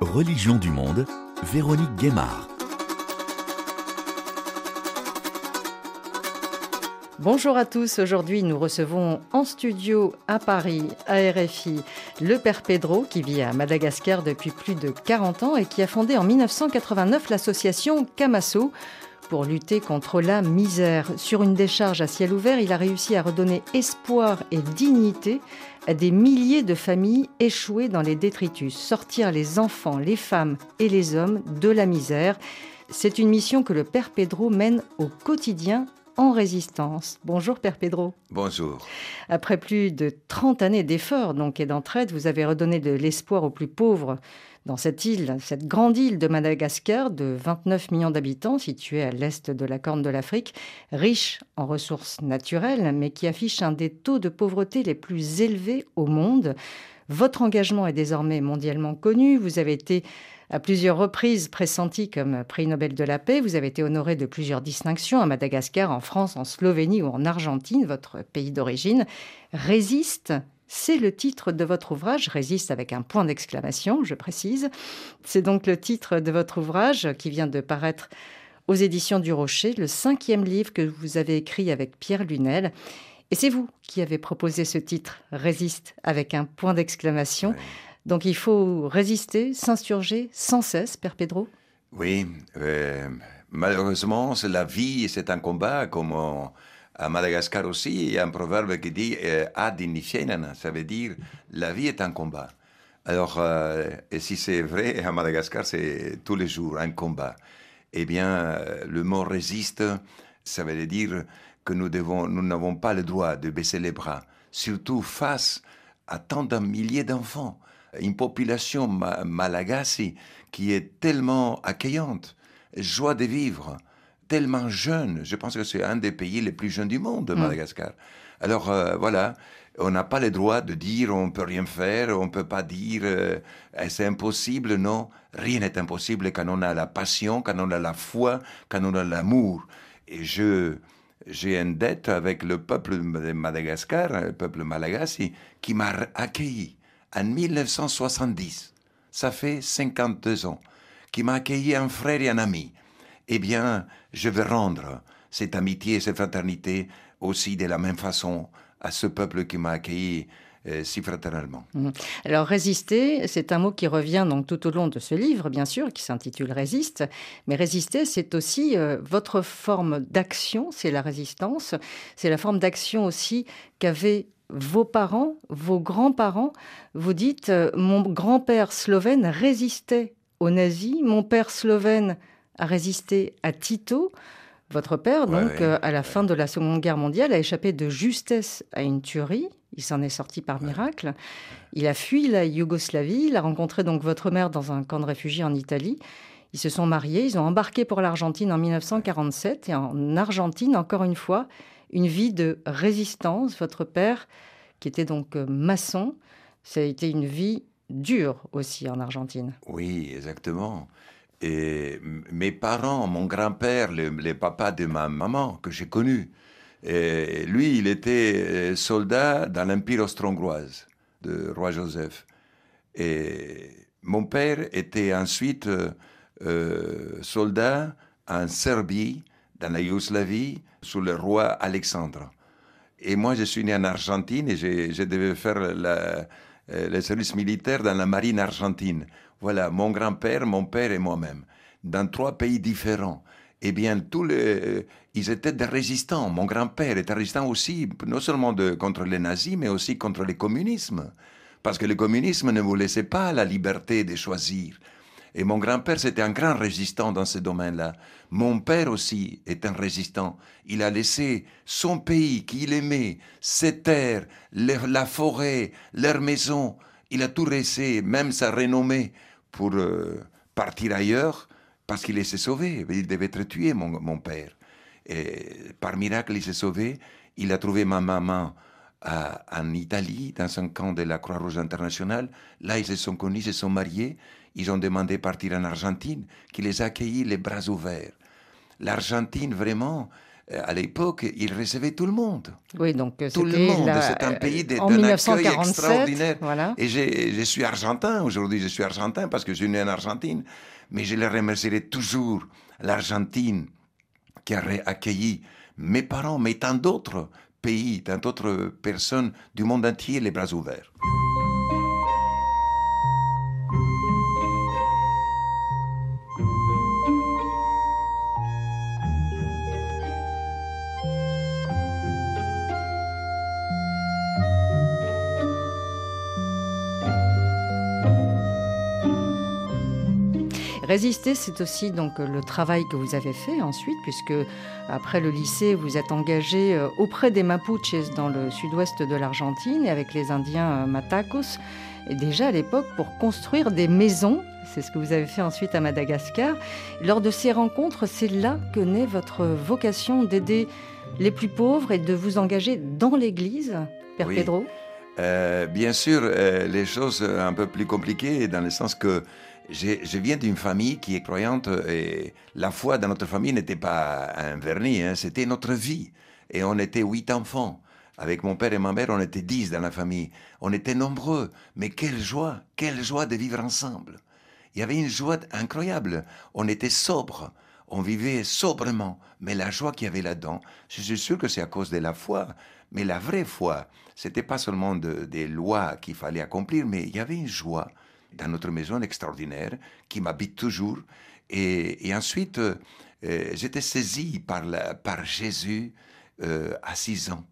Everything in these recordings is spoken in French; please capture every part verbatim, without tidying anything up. Religion du monde, Véronique Guémard. Bonjour à tous, aujourd'hui nous recevons en studio à Paris, à R F I, le Père Pedro qui vit à Madagascar depuis plus de quarante ans et qui a fondé en mille neuf cent quatre-vingt-neuf l'association Akamasoa pour lutter contre la misère. Sur une décharge à ciel ouvert, il a réussi à redonner espoir et dignité à des milliers de familles échouées dans les détritus, sortir les enfants, les femmes et les hommes de la misère. C'est une mission que le Père Pedro mène au quotidien en résistance. Bonjour Père Pedro. Bonjour. Après plus de trente années d'efforts donc, et d'entraide, vous avez redonné de l'espoir aux plus pauvres dans cette île, cette grande île de Madagascar de vingt-neuf millions d'habitants située à l'est de la Corne de l'Afrique, riche en ressources naturelles mais qui affiche un des taux de pauvreté les plus élevés au monde. Votre engagement est désormais mondialement connu, vous avez été à plusieurs reprises pressenti comme prix Nobel de la paix, vous avez été honoré de plusieurs distinctions à Madagascar, en France, en Slovénie ou en Argentine, votre pays d'origine. Résiste, c'est le titre de votre ouvrage, Résiste avec un point d'exclamation, je précise. C'est donc le titre de votre ouvrage qui vient de paraître aux éditions du Rocher, le cinquième livre que vous avez écrit avec Pierre Lunel. Et c'est vous qui avez proposé ce titre, Résiste avec un point d'exclamation. Ouais. Donc il faut résister, s'insurger sans cesse, Père Pedro. Oui, euh, malheureusement, c'est la vie, c'est un combat, comme on, à Madagascar aussi, il y a un proverbe qui dit euh, « ad initienana », ça veut dire « la vie est un combat ». Alors, euh, et si c'est vrai, à Madagascar, c'est tous les jours un combat. Eh bien, le mot « résiste », ça veut dire que nous devons, nous n'avons pas le droit de baisser les bras, surtout face à tant d'un millier d'enfants. Une population ma- malagasy qui est tellement accueillante, joie de vivre, tellement jeune. Je pense que c'est un des pays les plus jeunes du monde, Madagascar. Mmh. Alors euh, voilà, on n'a pas le droit de dire on ne peut rien faire, on ne peut pas dire euh, c'est impossible. Non, rien n'est impossible quand on a la passion, quand on a la foi, quand on a l'amour. Et je... J'ai une dette avec le peuple de Madagascar, le peuple malagasy, qui m'a accueilli en mille neuf cent soixante-dix. Ça fait cinquante-deux ans. Qui m'a accueilli un frère et un ami. Eh bien, je vais rendre cette amitié et cette fraternité aussi de la même façon à ce peuple qui m'a accueilli Euh, si fraternellement. Alors résister, c'est un mot qui revient donc tout au long de ce livre, bien sûr, qui s'intitule Résiste. Mais résister, c'est aussi euh, votre forme d'action, c'est la résistance. C'est la forme d'action aussi qu'avaient vos parents, vos grands-parents. Vous dites, euh, mon grand-père slovène résistait aux nazis, mon père slovène a résisté à Tito. Votre père, donc, ouais, ouais, euh, à la ouais. fin de la Seconde Guerre mondiale, a échappé de justesse à une tuerie. Il s'en est sorti par miracle. Il a fui la Yougoslavie. Il a rencontré donc votre mère dans un camp de réfugiés en Italie. Ils se sont mariés. Ils ont embarqué pour l'Argentine en mille neuf cent quarante-sept. Et en Argentine, encore une fois, une vie de résistance. Votre père, qui était donc maçon, ça a été une vie dure aussi en Argentine. Oui, exactement. Et mes parents, mon grand-père, le, le papa de ma maman, que j'ai connu, et lui, il était soldat dans l'Empire austro-hongrois de roi Joseph. Et mon père était ensuite euh, soldat en Serbie, dans la Yougoslavie, sous le roi Alexandre. Et moi, je suis né en Argentine et je, je devais faire la, euh, le service militaire dans la marine argentine. Voilà, mon grand-père, mon père et moi-même, dans trois pays différents. Eh bien, tous les, ils étaient des résistants. Mon grand-père était résistant aussi, non seulement de, contre les nazis, mais aussi contre le communisme. Parce que le communisme ne vous laissait pas la liberté de choisir. Et mon grand-père, c'était un grand résistant dans ce domaine-là. Mon père aussi est un résistant. Il a laissé son pays qu'il aimait, ses terres, le, la forêt, leur maison. Il a tout laissé, même sa renommée, pour euh, partir ailleurs. Parce qu'il s'est sauvé, il devait être tué, mon, mon père. Et par miracle, il s'est sauvé. Il a trouvé ma maman à, en Italie, dans un camp de la Croix-Rouge internationale. Là, ils se sont connus, ils se sont mariés. Ils ont demandé de partir en Argentine, qui les a accueillis les bras ouverts. L'Argentine, vraiment, à l'époque, il recevait tout le monde. Oui, donc tout le monde. La... C'est un pays d'un accueil extraordinaire. Voilà. Et je suis argentin. Aujourd'hui, je suis argentin parce que je suis né en Argentine. Mais je les remercierai toujours, l'Argentine qui a accueilli mes parents, mais tant d'autres pays, tant d'autres personnes du monde entier, les bras ouverts. Résister, c'est aussi donc le travail que vous avez fait ensuite, puisque après le lycée, vous êtes engagé auprès des Mapuches dans le sud-ouest de l'Argentine, avec les Indiens Matacos, et déjà à l'époque pour construire des maisons. C'est ce que vous avez fait ensuite à Madagascar. Lors de ces rencontres, c'est là que naît votre vocation d'aider les plus pauvres et de vous engager dans l'Église, Père oui. Pedro. Euh, bien sûr, euh, les choses un peu plus compliquées, dans le sens que Je, je viens d'une famille qui est croyante, et la foi dans notre famille n'était pas un vernis, hein, c'était notre vie. Et on était huit enfants. Avec mon père et ma mère, on était dix dans la famille. On était nombreux, mais quelle joie, quelle joie de vivre ensemble. Il y avait une joie incroyable. On était sobre, on vivait sobrement. Mais la joie qu'il y avait là-dedans, je suis sûr que c'est à cause de la foi. Mais la vraie foi, c'était pas seulement de, des lois qu'il fallait accomplir, mais il y avait une joie dans notre maison extraordinaire, qui m'habite toujours. Et, et ensuite, euh, j'étais saisi par, la, par Jésus euh, à six ans.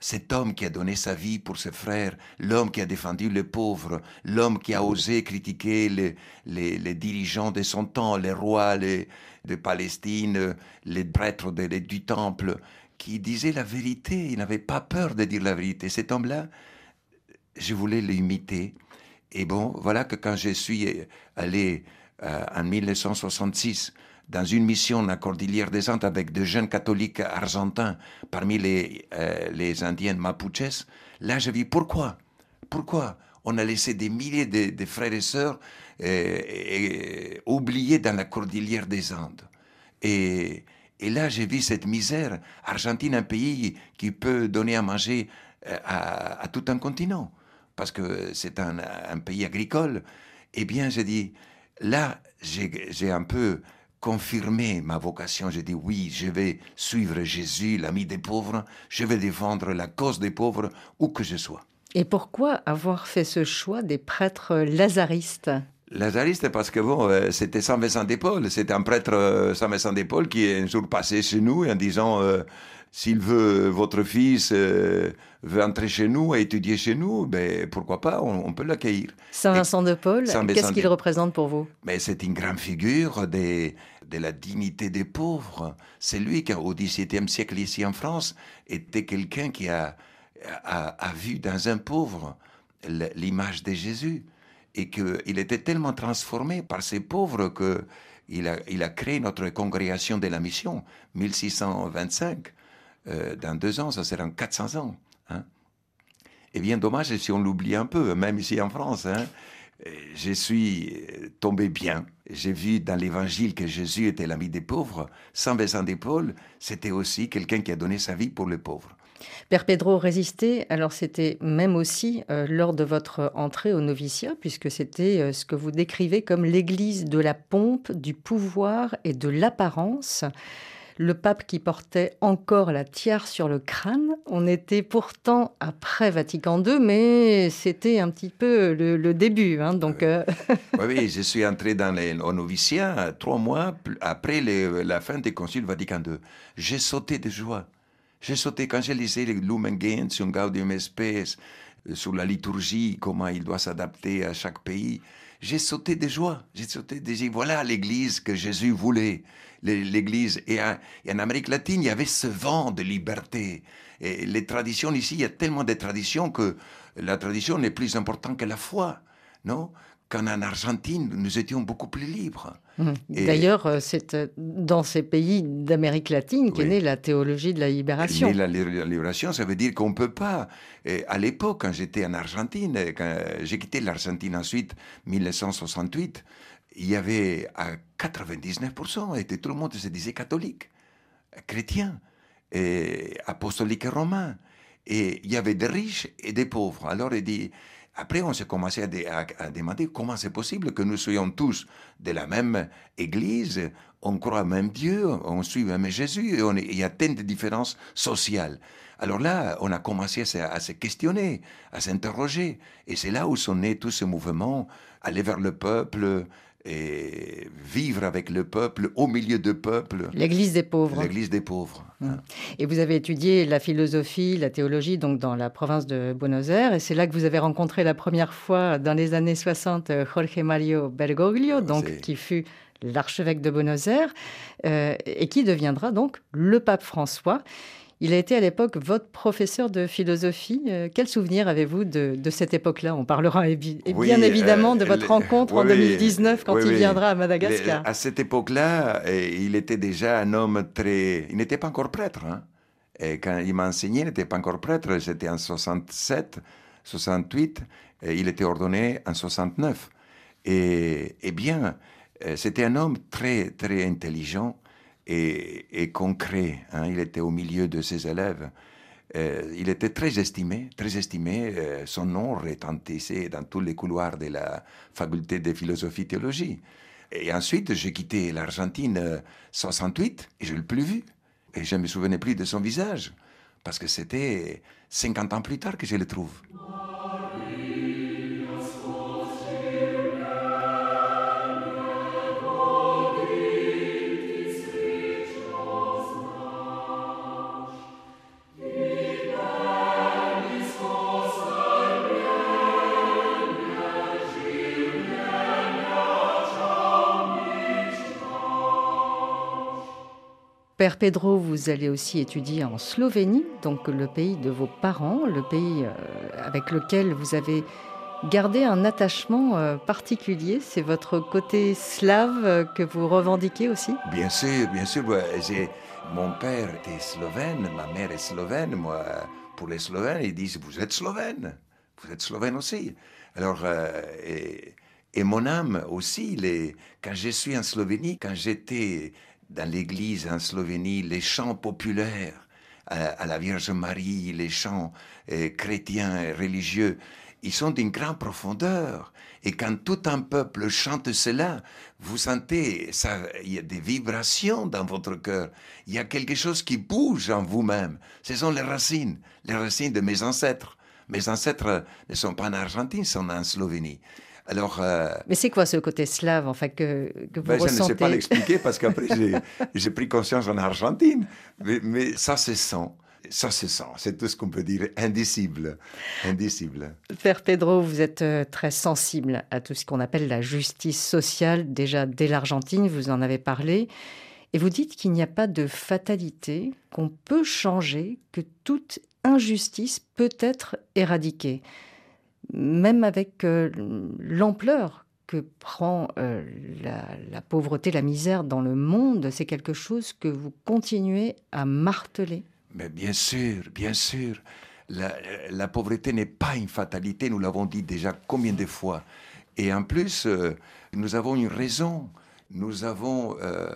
Cet homme qui a donné sa vie pour ses frères, l'homme qui a défendu les pauvres, l'homme qui a osé critiquer les, les, les dirigeants de son temps, les rois les, de Palestine, les prêtres de, les, du temple, qui disait la vérité, il n'avait pas peur de dire la vérité. Cet homme-là, je voulais l'imiter. Et bon, voilà que quand je suis allé euh, en mille neuf cent soixante-six dans une mission dans la cordillère des Andes avec de jeunes catholiques argentins parmi les, euh, les Indiens Mapuches, là je vis pourquoi, pourquoi on a laissé des milliers de, de frères et sœurs euh, et, oubliés dans la cordillère des Andes. Et, et là j'ai vu cette misère. Argentine, un pays qui peut donner à manger euh, à, à tout un continent, parce que c'est un, un pays agricole. Eh bien, j'ai dit, là, j'ai un peu confirmé ma vocation. J'ai dit, oui, je vais suivre Jésus, l'ami des pauvres, je vais défendre la cause des pauvres, où que je sois. Et pourquoi avoir fait ce choix des prêtres lazaristes ? Lazariste, parce que bon, c'était Saint Vincent de Paul. C'était un prêtre Saint Vincent de Paul qui est un jour passé chez nous en disant euh, s'il veut, votre fils euh, veut entrer chez nous et étudier chez nous, ben, pourquoi pas, on, on peut l'accueillir. Saint Vincent de Paul, qu'est-ce qu'il de... représente pour vous? Mais c'est une grande figure des, de la dignité des pauvres. C'est lui qui, au dix-septième siècle, ici en France, était quelqu'un qui a, a, a vu dans un pauvre l'image de Jésus. Et qu'il était tellement transformé par ces pauvres qu'il a, il a créé notre congrégation de la mission, mille six cent vingt-cinq. Euh, dans deux ans, ça sera en quatre cents ans. Hein. Et bien dommage si on l'oublie un peu, même ici en France. Hein. Je suis tombé bien. J'ai vu dans l'évangile que Jésus était l'ami des pauvres. Saint Vincent de Paul, c'était aussi quelqu'un qui a donné sa vie pour les pauvres. Père Pedro, résister, alors c'était même aussi euh, lors de votre entrée au noviciat, puisque c'était euh, ce que vous décrivez comme l'église de la pompe, du pouvoir et de l'apparence. Le pape qui portait encore la tiare sur le crâne, on était pourtant après Vatican deux, mais c'était un petit peu le, le début. Hein, donc, euh... oui, oui, je suis entré dans les, au noviciat trois mois après les, la fin des conciles Vatican deux. J'ai sauté de joie. J'ai sauté quand j'ai lisé le Lumen Gentium, Gaudium et Spes, sur la liturgie, comment il doit s'adapter à chaque pays. J'ai sauté de joie. J'ai sauté de joie. Voilà l'église que Jésus voulait. L'église. Et en Amérique latine, il y avait ce vent de liberté. Et les traditions ici, il y a tellement de traditions que la tradition n'est plus importante que la foi. Non ? Quand en Argentine, nous étions beaucoup plus libres. Mmh. Et... D'ailleurs, c'est dans ces pays d'Amérique latine qu'est oui. née la théologie de la libération. La, la libération, ça veut dire qu'on ne peut pas... Et à l'époque, quand j'étais en Argentine, quand j'ai quitté l'Argentine ensuite, mille neuf cent soixante-huit, il y avait à quatre-vingt-dix-neuf pour cent, et tout le monde se disait catholique, chrétien. et apostolique romain. Et il y avait des riches et des pauvres. Alors il dit, après on s'est commencé à, dé, à, à demander comment c'est possible que nous soyons tous de la même église, on croit au même Dieu, on suit même Jésus, et on est, il y a tant de différences sociales. Alors là, on a commencé à, à se questionner, à s'interroger. Et c'est là où sont nés tous ces mouvements, aller vers le peuple, et vivre avec le peuple, au milieu du peuple. L'église des pauvres. L'église des pauvres. Mmh. Et vous avez étudié la philosophie, la théologie, donc dans la province de Buenos Aires, et c'est là que vous avez rencontré la première fois, dans les années soixante, Jorge Mario Bergoglio, donc, qui fut l'archevêque de Buenos Aires, euh, et qui deviendra donc le pape François. Il a été à l'époque votre professeur de philosophie. Euh, quel souvenir avez-vous de, de cette époque-là? On parlera ébi oui, bien évidemment de votre euh, rencontre oui, en deux mille dix-neuf quand oui, il viendra à Madagascar. Les, à cette époque-là, il était déjà un homme très... Il n'était pas encore prêtre. Hein. Et quand il m'a enseigné, il n'était pas encore prêtre. C'était en soixante-sept, soixante-huit. Et il était ordonné en soixante-neuf. Et, et bien, c'était un homme très, très intelligent. Et, et concret, hein. Il était au milieu de ses élèves, euh, il était très estimé, très estimé, euh, son nom retentissait dans tous les couloirs de la faculté de philosophie théologie. Et ensuite, j'ai quitté l'Argentine en euh, soixante-huit et je ne l'ai plus vu. Et je ne me souvenais plus de son visage, parce que c'était cinquante ans plus tard que je le trouve. Père Pedro, vous allez aussi étudier en Slovénie, donc le pays de vos parents, le pays avec lequel vous avez gardé un attachement particulier. C'est votre côté slave que vous revendiquez aussi? Bien sûr, bien sûr. Mon père était slovène, ma mère est slovène. Moi, pour les Slovènes, ils disent « vous êtes slovène, vous êtes slovène aussi ». Alors, euh, et, et mon âme aussi, les, quand je suis en Slovénie, quand j'étais... dans l'église en Slovénie, les chants populaires à, à la Vierge Marie, les chants eh, chrétiens et religieux, ils sont d'une grande profondeur. Et quand tout un peuple chante cela, vous sentez, ça, il y a des vibrations dans votre cœur. Il y a quelque chose qui bouge en vous-même. Ce sont les racines, les racines de mes ancêtres. Mes ancêtres ne sont pas en Argentine, ils sont en Slovénie. Alors, euh, mais c'est quoi ce côté slave, enfin, que, que vous ben, ressentez? Je ne sais pas l'expliquer parce qu'après, j'ai pris conscience en Argentine. Mais, mais ça se sent, ça se sent. C'est tout ce qu'on peut dire, indicible, indicible. Père Pedro, vous êtes très sensible à tout ce qu'on appelle la justice sociale. Déjà, dès l'Argentine, vous en avez parlé. Et vous dites qu'il n'y a pas de fatalité, qu'on peut changer, que toute injustice peut être éradiquée. Même avec euh, l'ampleur que prend euh, la, la pauvreté, la misère dans le monde, c'est quelque chose que vous continuez à marteler. Mais bien sûr, bien sûr. La, la pauvreté n'est pas une fatalité, nous l'avons dit déjà combien de fois. Et en plus, euh, nous avons une raison, nous avons euh,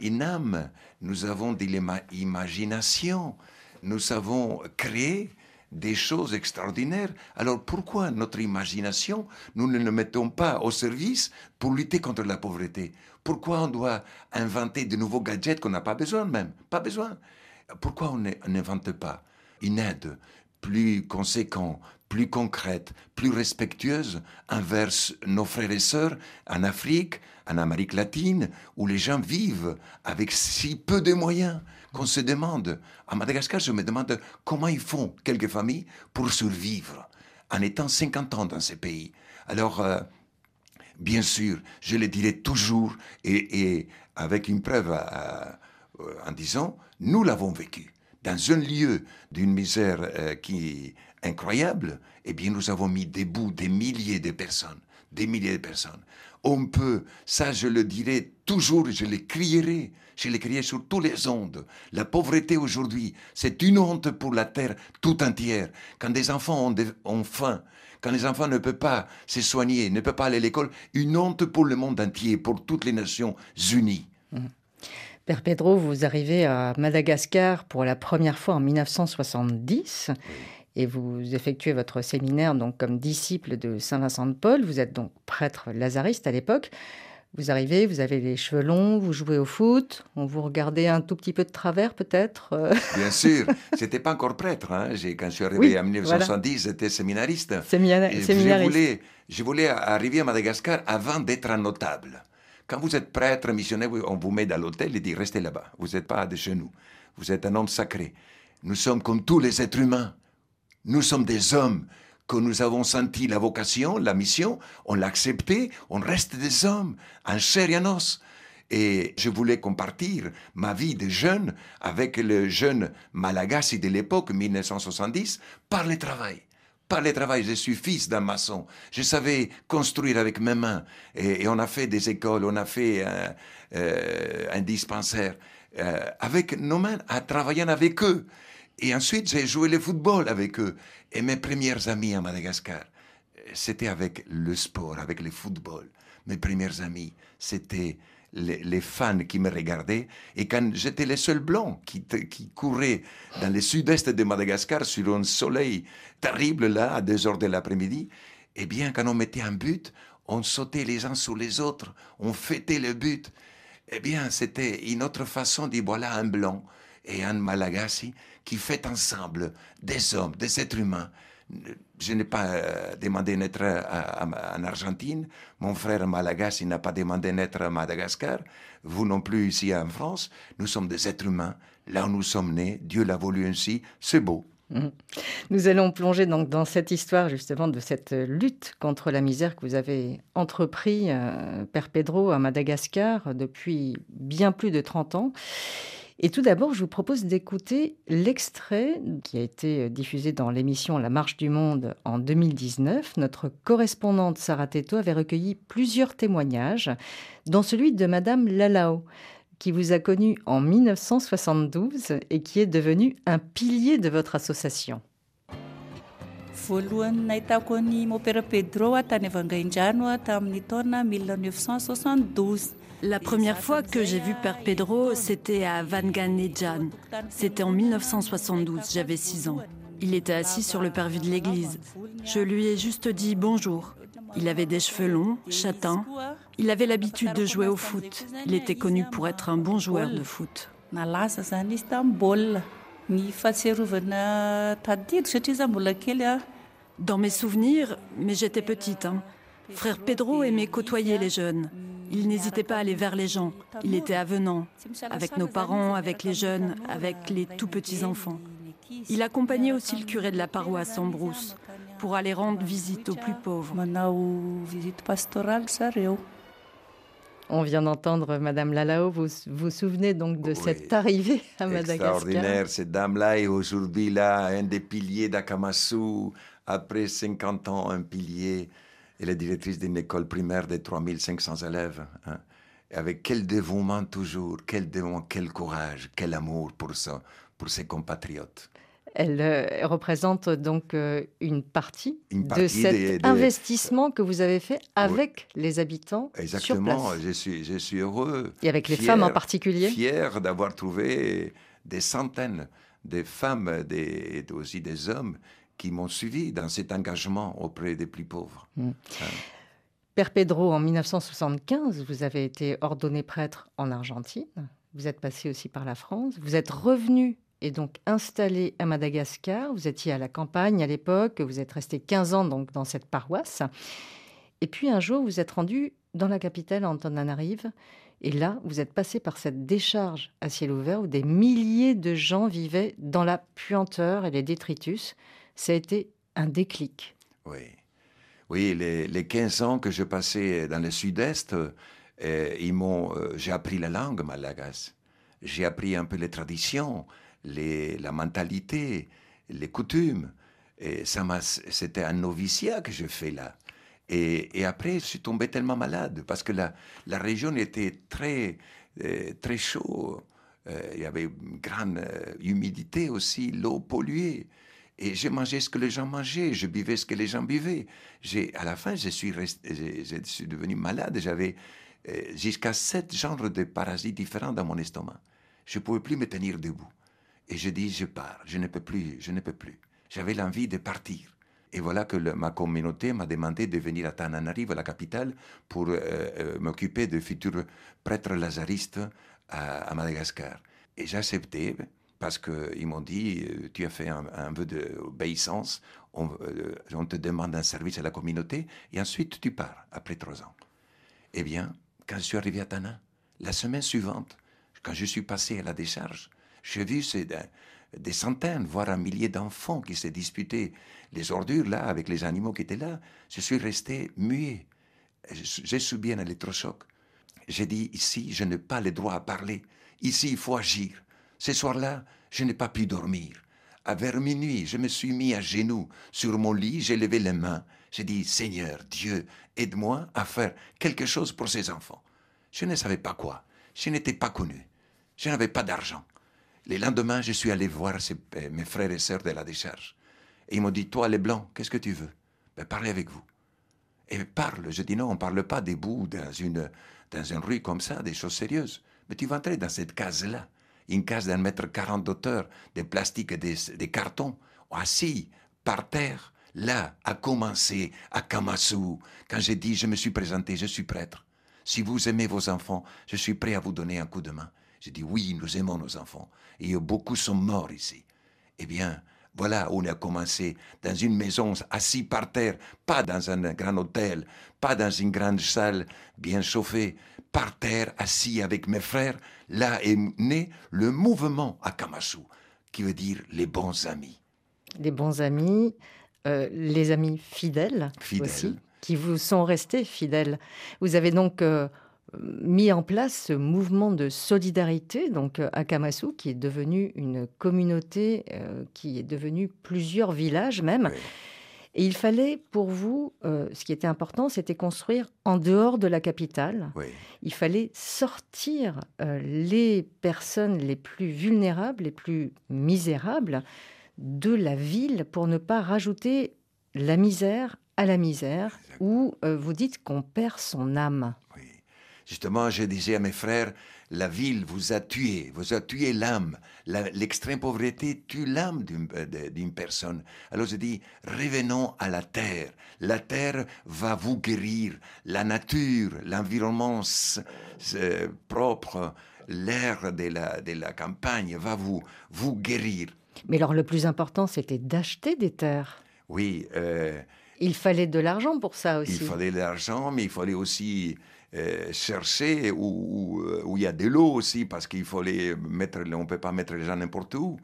une âme, nous avons de l'imagination, nous savons créer des choses extraordinaires. Alors pourquoi notre imagination, nous ne le mettons pas au service pour lutter contre la pauvreté? Pourquoi on doit inventer de nouveaux gadgets qu'on n'a pas besoin même? Pas besoin. Pourquoi on n'invente pas une aide plus conséquente, plus concrète, plus respectueuse envers nos frères et sœurs en Afrique, en Amérique latine, où les gens vivent avec si peu de moyens qu'on se demande. À Madagascar, je me demande comment ils font, quelques familles, pour survivre en étant cinquante ans dans ces pays. Alors, euh, bien sûr, je le dirai toujours et, et avec une preuve à, à, en disant, nous l'avons vécu. Dans un lieu d'une misère euh, qui est incroyable, eh bien, nous avons mis debout des milliers de personnes, des milliers de personnes. On peut, ça je le dirai toujours, je le crierai, je le crierai sur toutes les ondes. La pauvreté aujourd'hui, c'est une honte pour la terre tout entière. Quand des enfants ont, de, ont faim, quand les enfants ne peuvent pas se soigner, ne peuvent pas aller à l'école, une honte pour le monde entier, pour toutes les Nations unies. Mmh. Père Pedro, vous arrivez à Madagascar pour la première fois en mille neuf cent soixante-dix et vous effectuez votre séminaire donc comme disciple de Saint Vincent de Paul. Vous êtes donc prêtre lazariste à l'époque. Vous arrivez, vous avez les cheveux longs, vous jouez au foot, on vous regardait un tout petit peu de travers peut-être. Bien sûr, je n'étais pas encore prêtre. Hein. Quand je suis arrivé oui, en mille neuf cent soixante-dix, voilà. J'étais séminariste. Sémina- séminariste. Je voulais, je voulais arriver à Madagascar avant d'être un notable. Quand vous êtes prêtre, missionnaire, on vous met dans l'hôtel et dit « Restez là-bas, vous n'êtes pas de chez nous, vous êtes un homme sacré. Nous sommes comme tous les êtres humains, nous sommes des hommes. Que nous avons senti la vocation, la mission, on l'a acceptée, on reste des hommes, en chair et en os. Et je voulais compartir ma vie de jeune avec le jeune Malagasy de l'époque, mille neuf cent soixante-dix, par le travail. Par le travail, je suis fils d'un maçon. Je savais construire avec mes mains. Et, et on a fait des écoles, on a fait un, euh, un dispensaire euh, avec nos mains, en travaillant avec eux. Et ensuite, j'ai joué le football avec eux. Et mes premiers amis à Madagascar, c'était avec le sport, avec le football. Mes premiers amis, c'était les, les fans qui me regardaient. Et quand j'étais le seul blanc qui, qui courait dans le sud-est de Madagascar, sur un soleil terrible, là, à deux heures de l'après-midi, eh bien, quand on mettait un but, on sautait les uns sur les autres, on fêtait le but. Eh bien, c'était une autre façon de dire, voilà un blanc et un Malagasy qui fait ensemble des hommes, des êtres humains. Je n'ai pas euh, demandé naître à, à, à, en Argentine. Mon frère Malagasy n'a pas demandé naître à Madagascar. Vous non plus ici en France. Nous sommes des êtres humains. Là où nous sommes nés, Dieu l'a voulu ainsi. C'est beau. Mmh. Nous allons plonger donc dans cette histoire justement de cette lutte contre la misère que vous avez entrepris, euh, Père Pedro, à Madagascar depuis bien plus de trente ans. Et tout d'abord, je vous propose d'écouter l'extrait qui a été diffusé dans l'émission La Marche du Monde en deux mille dix-neuf. Notre correspondante Sarah Teto avait recueilli plusieurs témoignages, dont celui de Madame Lalao, qui vous a connue en mille neuf cent soixante-douze et qui est devenue un pilier de votre association. La première fois que j'ai vu Père Pedro, c'était à Vanganejan. C'était en mille neuf cent soixante-douze, j'avais six ans. Il était assis sur le parvis de l'église. Je lui ai juste dit bonjour. Il avait des cheveux longs, châtains. Il avait l'habitude de jouer au foot. Il était connu pour être un bon joueur de foot. Dans mes souvenirs, mais j'étais petite, hein, Frère Pedro aimait côtoyer les jeunes. Il n'hésitait pas à aller vers les gens. Il était avenant, avec nos parents, avec les jeunes, avec les tout-petits-enfants. Il accompagnait aussi le curé de la paroisse en brousse pour aller rendre visite aux plus pauvres. On vient d'entendre Madame Lalao. Vous vous souvenez donc de oui, cette arrivée à Madagascar. Extraordinaire, cette dame-là est aujourd'hui là, un des piliers d'Akamasoa. Après cinquante ans, un pilier... Elle est directrice d'une école primaire de trois mille cinq cents élèves. Hein. Avec quel dévouement toujours, quel dévouement, quel courage, quel amour pour ça, pour ses compatriotes. Elle euh, représente donc euh, une, partie une partie de cet des, des... investissement que vous avez fait avec oui. les habitants Exactement, sur place. Exactement, je suis, je suis heureux. Et avec les fier, femmes en particulier. Fier d'avoir trouvé des centaines de femmes des, et aussi des hommes qui m'ont suivi dans cet engagement auprès des plus pauvres. Mmh. Euh. Père Pedro, en mille neuf cent soixante-quinze, vous avez été ordonné prêtre en Argentine. Vous êtes passé aussi par la France. Vous êtes revenu et donc installé à Madagascar. Vous étiez à la campagne à l'époque. Vous êtes resté quinze ans donc, dans cette paroisse. Et puis un jour, vous êtes rendu dans la capitale, Antananarivo. Et là, vous êtes passé par cette décharge à ciel ouvert où des milliers de gens vivaient dans la puanteur et les détritus. Ça a été un déclic. Oui, oui les, les quinze ans que je passais dans le sud-est, euh, ils m'ont, euh, j'ai appris la langue malagasse. J'ai appris un peu les traditions, les, la mentalité, les coutumes. Et ça m'a, c'était un noviciat que je fais là. Et, et après, je suis tombé tellement malade parce que la, la région était très, euh, très chaude. Euh, il y avait une grande euh, humidité aussi, l'eau polluée. Et je mangeais ce que les gens mangeaient, je buvais ce que les gens buvaient. J'ai, à la fin, je suis, resté, je, je suis devenu malade. J'avais jusqu'à sept genres de parasites différents dans mon estomac. Je ne pouvais plus me tenir debout. Et je dis, je pars, je ne peux plus, je ne peux plus. J'avais l'envie de partir. Et voilà que le, ma communauté m'a demandé de venir à Antananarivo, la capitale, pour euh, m'occuper de futurs prêtres lazaristes à, à Madagascar. Et j'ai accepté, parce qu'ils m'ont dit, tu as fait un, un vœu d'obéissance, on, euh, on te demande un service à la communauté, et ensuite tu pars, après trois ans. Eh bien, quand je suis arrivé à Tana, la semaine suivante, quand je suis passé à la décharge, j'ai vu ces, des centaines, voire un millier d'enfants qui se disputaient les ordures là, avec les animaux qui étaient là. Je suis resté muet. J'ai subi un électrochoc. J'ai dit, ici, je n'ai pas le droit à parler. Ici, il faut agir. Ce soir-là, je n'ai pas pu dormir. À vers minuit, je me suis mis à genoux sur mon lit, j'ai levé les mains. J'ai dit, Seigneur, Dieu, aide-moi à faire quelque chose pour ces enfants. Je ne savais pas quoi. Je n'étais pas connu. Je n'avais pas d'argent. Le lendemain, je suis allé voir ces, mes frères et sœurs de la décharge. Et ils m'ont dit, toi, les Blancs, qu'est-ce que tu veux? Ben, parlez avec vous. Et parle. Je dis, non, on ne parle pas des bouts dans une, dans une rue comme ça, des choses sérieuses. Mais tu vas entrer dans cette case-là. Une case d'un mètre quarante d'auteur, des plastiques et des, des cartons, assis par terre, là, à commencer, à Akamasoa. Quand j'ai dit, je me suis présenté, je suis prêtre. Si vous aimez vos enfants, je suis prêt à vous donner un coup de main. J'ai dit, oui, nous aimons nos enfants. Et beaucoup sont morts ici. Eh bien, voilà où on a commencé, dans une maison, assis par terre, pas dans un grand hôtel, pas dans une grande salle bien chauffée, par terre, assis avec mes frères. Là est né le mouvement Akamasoa, qui veut dire les bons amis. Les bons amis, euh, les amis fidèles, fidèles aussi, qui vous sont restés fidèles. Vous avez donc... Euh, mis en place ce mouvement de solidarité, donc Akamasoa, qui est devenu une communauté, euh, qui est devenue plusieurs villages même. Oui. Et il fallait pour vous, euh, ce qui était important, c'était construire en dehors de la capitale. Oui. Il fallait sortir euh, les personnes les plus vulnérables, les plus misérables de la ville pour ne pas rajouter la misère à la misère, où euh, vous dites qu'on perd son âme. Oui. Justement, je disais à mes frères, la ville vous a tué, vous a tué l'âme. La, l'extrême pauvreté tue l'âme d'une, d'une personne. Alors je dis, revenons à la terre. La terre va vous guérir. La nature, l'environnement euh, propre, l'air de la, de la campagne va vous, vous guérir. Mais alors le plus important, c'était d'acheter des terres. Oui. Euh, il fallait de l'argent pour ça aussi. Il fallait de l'argent, mais il fallait aussi... Euh, chercher où il y a de l'eau aussi, parce qu'il faut les mettre, on ne peut pas mettre les gens n'importe où.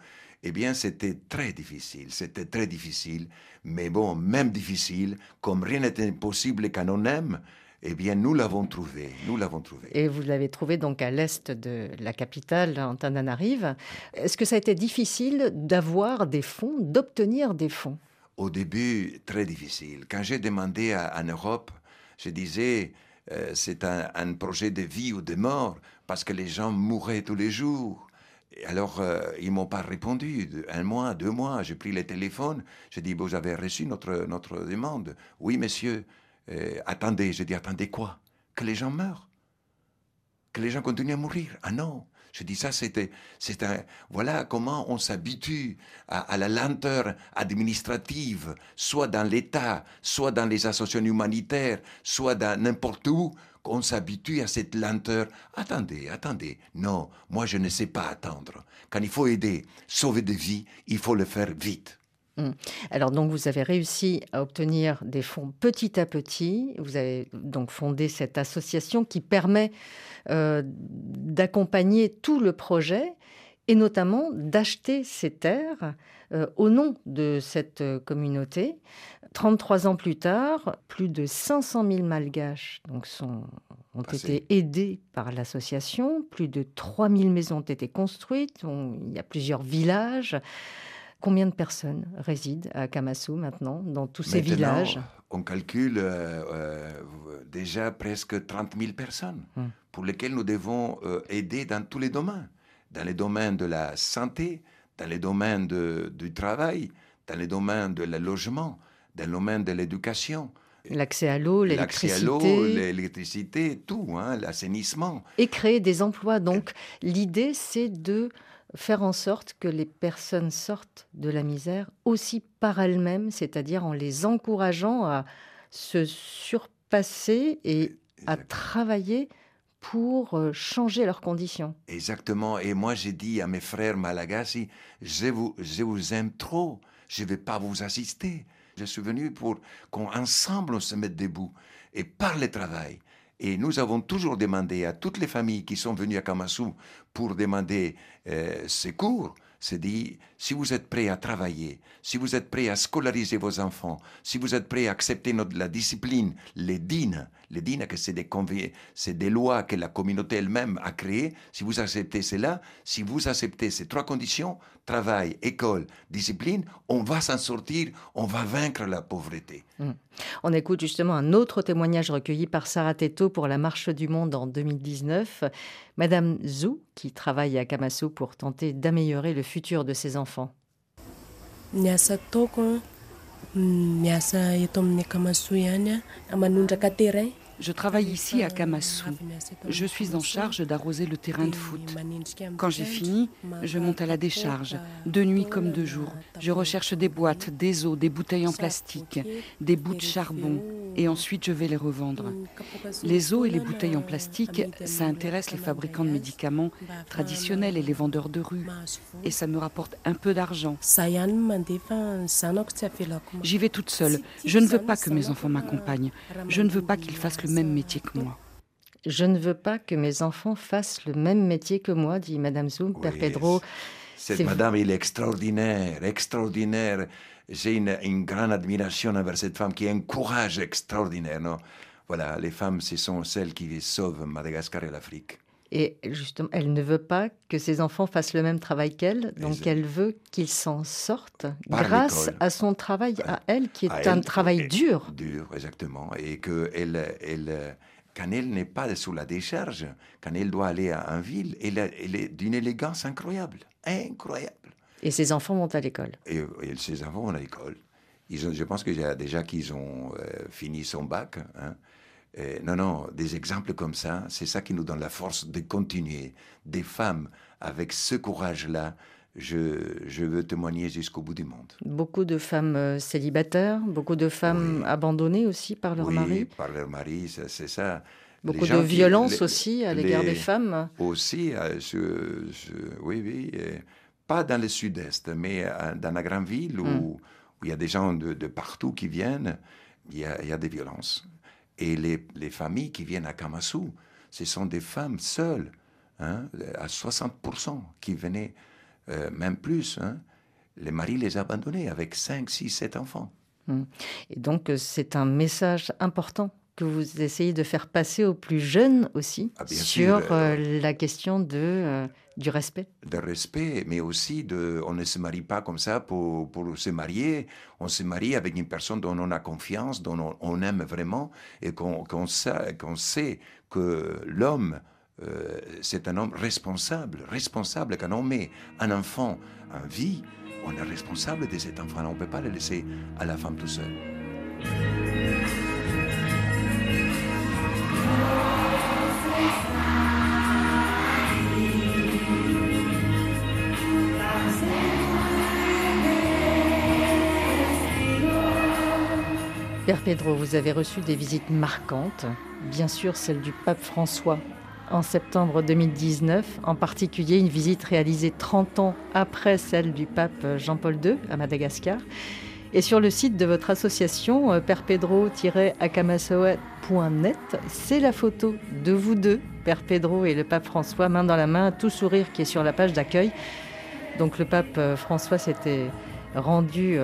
Eh bien, c'était très difficile, c'était très difficile, mais bon, même difficile, comme rien n'était possible quand on aime, eh bien, nous l'avons trouvé, nous l'avons trouvé. Et vous l'avez trouvé donc à l'est de la capitale, Antananarivo. Est-ce que ça a été difficile d'avoir des fonds, d'obtenir des fonds? Au début, très difficile. Quand j'ai demandé à, en Europe, je disais... Euh, c'est un, un projet de vie ou de mort, parce que les gens mouraient tous les jours. Et alors, euh, ils ne m'ont pas répondu. Un mois, deux mois, j'ai pris le téléphone. J'ai dit, vous avez reçu notre, notre demande. Oui, monsieur. Euh, attendez. J'ai dit, attendez quoi? Que les gens meurent? Que les gens continuent à mourir? Ah non. J'ai dit, ça, c'était... c'est un, voilà comment on s'habitue à, à la lenteur administrative, soit dans l'État, soit dans les associations humanitaires, soit dans n'importe où, qu'on s'habitue à cette lenteur. Attendez, attendez. Non, moi, je ne sais pas attendre. Quand il faut aider, sauver des vies, il faut le faire vite. Mmh. Alors, donc, vous avez réussi à obtenir des fonds petit à petit. Vous avez donc fondé cette association qui permet... Euh, d'accompagner tout le projet et notamment d'acheter ces terres euh, au nom de cette communauté. trente-trois ans plus tard, plus de cinq cent mille Malgaches donc sont, ont Passé. été aidés par l'association. Plus de trois mille maisons ont été construites. On, il y a plusieurs villages. Combien de personnes résident à Akamasoa maintenant, dans tous ces maintenant, villages? On calcule euh, euh, déjà presque trente mille personnes hum. pour lesquelles nous devons euh, aider dans tous les domaines. Dans les domaines de la santé, dans les domaines de, du travail, dans les domaines de le logement, dans le domaine de l'éducation, L'accès à l'eau, l'électricité, tout, hein, l'assainissement. Et créer des emplois. Donc l'idée, c'est de faire en sorte que les personnes sortent de la misère aussi par elles-mêmes, c'est-à-dire en les encourageant à se surpasser et à travailler pour changer leurs conditions. Exactement. Et moi, j'ai dit à mes frères malagasy, je vous, je vous aime trop, je ne vais pas vous assister. Je suis venu pour qu'on ensemble on se mette debout et par le travail. Et nous avons toujours demandé à toutes les familles qui sont venues à Akamasoa pour demander euh, secours, c'est dit, si vous êtes prêts à travailler, si vous êtes prêts à scolariser vos enfants, si vous êtes prêts à accepter notre, la discipline, les dînes, les dînes, que c'est des, des lois que la communauté elle-même a créées, si vous acceptez cela, si vous acceptez ces trois conditions, travail, école, discipline, on va s'en sortir, on va vaincre la pauvreté. Mmh. On écoute justement un autre témoignage recueilli par Sarah Teto pour la Marche du Monde en deux mille dix-neuf. Madame Zou, qui travaille à Akamasoa pour tenter d'améliorer le futur de ses enfants. Je travaille ici à Akamasoa. Je suis en charge d'arroser le terrain de foot. Quand j'ai fini, je monte à la décharge, de nuit comme de jour. Je recherche des boîtes, des eaux, des bouteilles en plastique, des bouts de charbon, et ensuite je vais les revendre. Les eaux et les bouteilles en plastique, ça intéresse les fabricants de médicaments traditionnels et les vendeurs de rue, et ça me rapporte un peu d'argent. J'y vais toute seule. Je ne veux pas que mes enfants m'accompagnent. Je ne veux pas qu'ils fassent le même métier que moi. Je ne veux pas que mes enfants fassent le même métier que moi, dit Madame Zou. Oui, Père Pedro. Cette c'est... madame, elle est extraordinaire, extraordinaire. J'ai une, une grande admiration envers cette femme qui a un courage extraordinaire. Non, voilà, les femmes, ce sont celles qui sauvent Madagascar et l'Afrique. Et justement, elle ne veut pas que ses enfants fassent le même travail qu'elle, donc exactement. Elle veut qu'ils s'en sortent par grâce à son travail, à elle, qui est à un elle, travail elle, dur. Dur, exactement. Et que elle, elle, quand elle n'est pas sous la décharge, quand elle doit aller en ville, elle, elle est d'une élégance incroyable. Incroyable. Et ses enfants vont à l'école. Et, et ses enfants vont à l'école. Ils ont, je pense que déjà qu'ils ont euh, fini son bac, hein. Euh, non, non, des exemples comme ça, c'est ça qui nous donne la force de continuer. Des femmes avec ce courage-là, je, je veux témoigner jusqu'au bout du monde. Beaucoup de femmes célibataires, beaucoup de femmes oui. abandonnées aussi par leur oui, mari. Oui, par leur mari, c'est, c'est ça. Beaucoup de violence aussi à l'égard des femmes. Aussi, euh, je, je, oui, oui. Euh, pas dans le sud-est, mais euh, dans la grande ville où, mm. où il y a des gens de, de partout qui viennent, il y a, il y a des violences. Et les, les familles qui viennent à Akamasoa, ce sont des femmes seules, hein, à soixante pour cent qui venaient, euh, même plus. Hein, les maris les abandonnaient avec cinq, six, sept enfants. Et donc, c'est un message important que vous essayez de faire passer aux plus jeunes aussi, ah, sur sûr, euh, euh, la question de, euh, du respect. De respect, mais aussi, de, on ne se marie pas comme ça pour, pour se marier. On se marie avec une personne dont on a confiance, dont on, on aime vraiment, et qu'on, qu'on, sait, qu'on sait que l'homme, euh, c'est un homme responsable. Responsable, quand on met un enfant en vie, on est responsable de cet enfant. On ne peut pas le laisser à la femme tout seul. Père Pedro, vous avez reçu des visites marquantes, bien sûr celle du pape François en septembre deux mille dix-neuf, en particulier une visite réalisée trente ans après celle du pape Jean-Paul deux à Madagascar. Et sur le site de votre association, père pedro tiret akamasoa point net, c'est la photo de vous deux, Père Pedro et le pape François, main dans la main, tout sourire, qui est sur la page d'accueil. Donc le pape François s'était rendu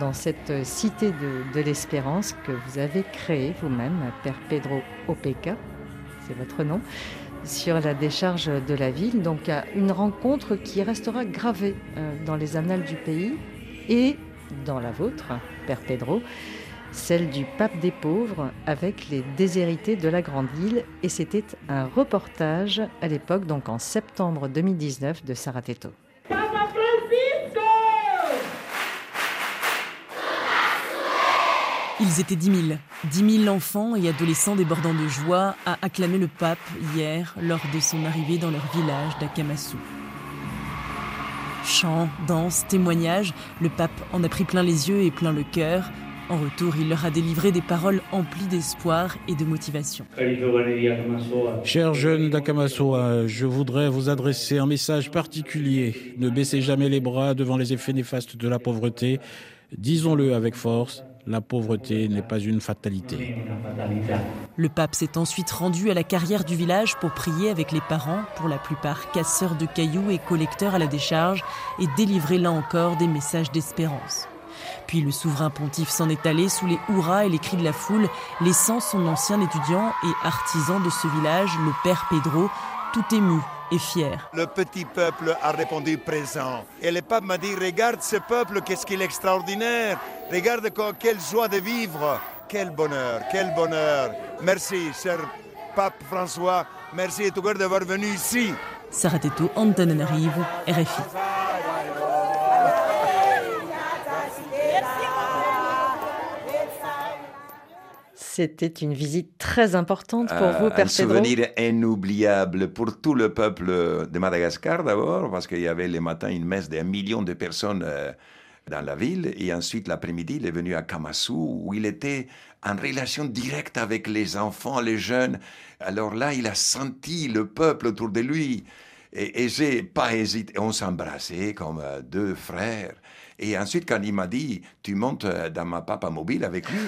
dans cette cité de, de l'espérance que vous avez créée vous-même, Père Pedro O P K, c'est votre nom, sur la décharge de la ville. Donc une rencontre qui restera gravée dans les annales du pays et dans la vôtre, Père Pedro, celle du pape des pauvres avec les déshérités de la Grande Île. Et c'était un reportage à l'époque, donc en septembre deux mille dix-neuf, de Sarah Teto. Ils étaient dix mille. dix mille enfants et adolescents débordant de joie à acclamer le pape hier lors de son arrivée dans leur village d'Akamasoa. Chants, danses, témoignages, le pape en a pris plein les yeux et plein le cœur. En retour, il leur a délivré des paroles emplies d'espoir et de motivation. Chers jeunes d'Akamasoa, je voudrais vous adresser un message particulier. Ne baissez jamais les bras devant les effets néfastes de la pauvreté. Disons-le avec force, la pauvreté n'est pas une fatalité. Le pape s'est ensuite rendu à la carrière du village pour prier avec les parents, pour la plupart casseurs de cailloux et collecteurs à la décharge, et délivrer là encore des messages d'espérance. Puis le souverain pontife s'en est allé sous les hurrahs et les cris de la foule, laissant son ancien étudiant et artisan de ce village, le Père Pedro, tout ému et fier. Le petit peuple a répondu présent. Et le pape m'a dit, regarde ce peuple, qu'est-ce qu'il est extraordinaire. Regarde quelle joie de vivre. Quel bonheur, quel bonheur. Merci, cher pape François. Merci et tout cœur d'avoir venu ici. Sarah Teto, Antananarivo, R F I. C'était une visite très importante pour vous, Père Pedro. Un souvenir inoubliable pour tout le peuple de Madagascar d'abord, parce qu'il y avait le matin une messe d'un million de personnes dans la ville, et ensuite l'après-midi, il est venu à Akamasoa, où il était en relation directe avec les enfants, les jeunes. Alors là, il a senti le peuple autour de lui, et, et j'ai pas hésité. On s'embrassait comme deux frères. Et ensuite, quand il m'a dit, tu montes dans ma papa mobile avec lui,